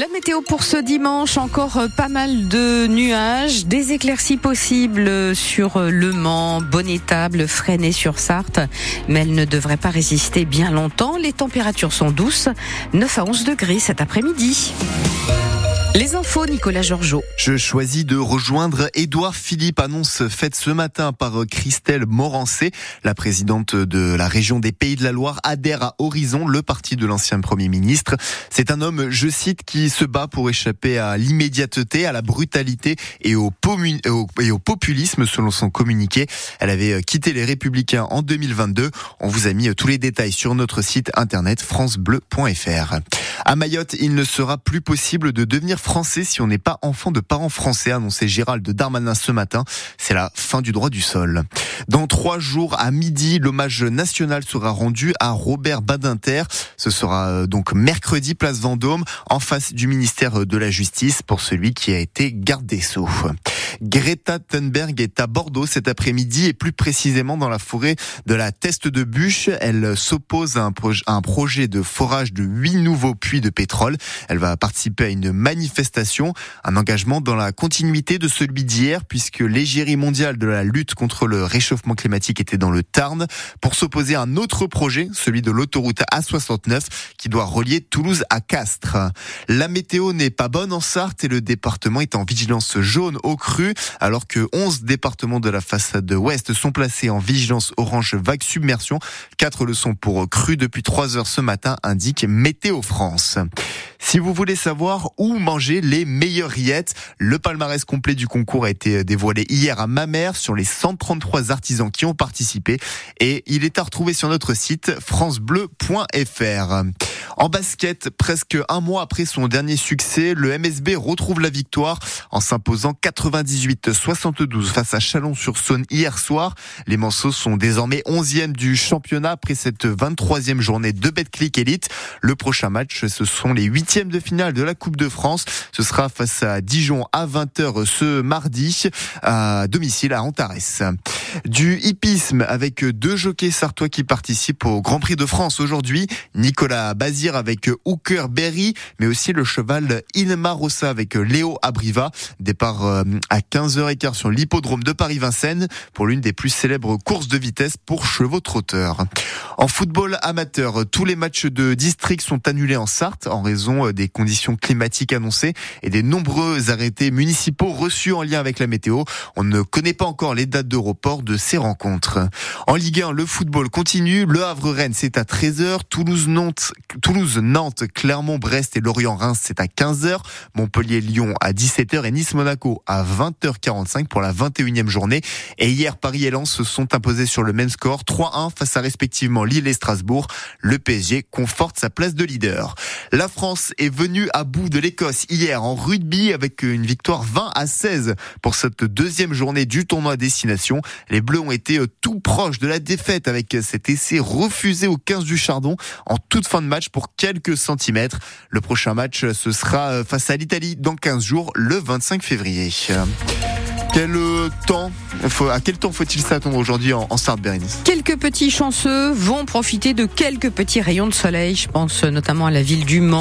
La météo pour ce dimanche, encore pas mal de nuages, des éclaircies possibles sur Le Mans, Bonnétable, Fresnay-sur-Sarthe, mais elles ne devraient pas résister bien longtemps. Les températures sont douces, 9 à 11 degrés cet après-midi. Les infos, Nicolas Georgeot. Je choisis de rejoindre Édouard Philippe, annonce faite ce matin par Christelle Morancé. La présidente de la région des Pays de la Loire adhère à Horizon, le parti de l'ancien Premier ministre. C'est un homme, je cite, qui se bat pour échapper à l'immédiateté, à la brutalité et au populisme, selon son communiqué. Elle avait quitté les Républicains en 2022. On vous a mis tous les détails sur notre site internet francebleu.fr. À Mayotte, il ne sera plus possible de devenir français si on n'est pas enfant de parents français, annoncé Gérald Darmanin ce matin. C'est la fin du droit du sol. Dans 3 jours, à midi, l'hommage national sera rendu à Robert Badinter. Ce sera donc mercredi, place Vendôme, en face du ministère de la Justice, pour celui qui a été garde des Sceaux. Greta Thunberg est à Bordeaux cet après-midi et plus précisément dans la forêt de la Teste de Bûche. Elle s'oppose à un projet de forage de 8 nouveaux puits de pétrole. Elle va participer à une manifestation, un engagement dans la continuité de celui d'hier puisque l'égérie mondiale de la lutte contre le réchauffement climatique était dans le Tarn pour s'opposer à un autre projet, celui de l'autoroute A69 qui doit relier Toulouse à Castres. La météo n'est pas bonne en Sarthe et le département est en vigilance jaune au cru, alors que 11 départements de la façade ouest sont placés en vigilance orange vague submersion. 4 le sont pour cru depuis 3 heures ce matin, indique Météo France. Si vous voulez savoir où manger les meilleures rillettes, le palmarès complet du concours a été dévoilé hier à Mamers sur les 133 artisans qui ont participé et il est à retrouver sur notre site francebleu.fr. En basket, presque un mois après son dernier succès, le MSB retrouve la victoire en s'imposant 98-72 face à Chalon-sur-Saône hier soir. Les Manceaux sont désormais 11e du championnat après cette 23e journée de Betclic Elite. Le prochain match, ce sont les 8e de finale de la Coupe de France. Ce sera face à Dijon à 20h ce mardi à domicile à Antares. Du hippisme avec 2 jockeys sartois qui participent au Grand Prix de France aujourd'hui. Nicolas Bazir avec Huckerberry, mais aussi le cheval Inmarosa avec Léo Abriva. Départ à 15h15 sur l'hippodrome de Paris-Vincennes pour l'une des plus célèbres courses de vitesse pour chevaux trotteurs. En football amateur, tous les matchs de district sont annulés en Sarthe en raison des conditions climatiques annoncées et des nombreux arrêtés municipaux reçus en lien avec la météo. On ne connaît pas encore les dates de report de ces rencontres. En Ligue 1, le football continue. Le Havre-Rennes, c'est à 13h. Toulouse, Nantes, Clermont, Brest et Lorient-Reims, c'est à 15h. Montpellier, Lyon à 17h et Nice-Monaco à 20h45 pour la 21e journée. Et hier, Paris et Lens se sont imposés sur le même score, 3-1 face à respectivement Lille et Strasbourg. Le PSG conforte sa place de leader. La France est venue à bout de l'Écosse hier en rugby avec une victoire 20-16 pour cette 2e journée du tournoi à destination. Les Bleus ont été tout proches de la défaite avec cet essai refusé au 15 du Chardon en toute fin de match pour quelques centimètres. Le prochain match, ce sera face à l'Italie dans 15 jours, le 25 février. À quel temps faut-il s'attendre aujourd'hui en Sarthe? Quelques petits chanceux vont profiter de quelques petits rayons de soleil. Je pense notamment à la ville du Mans.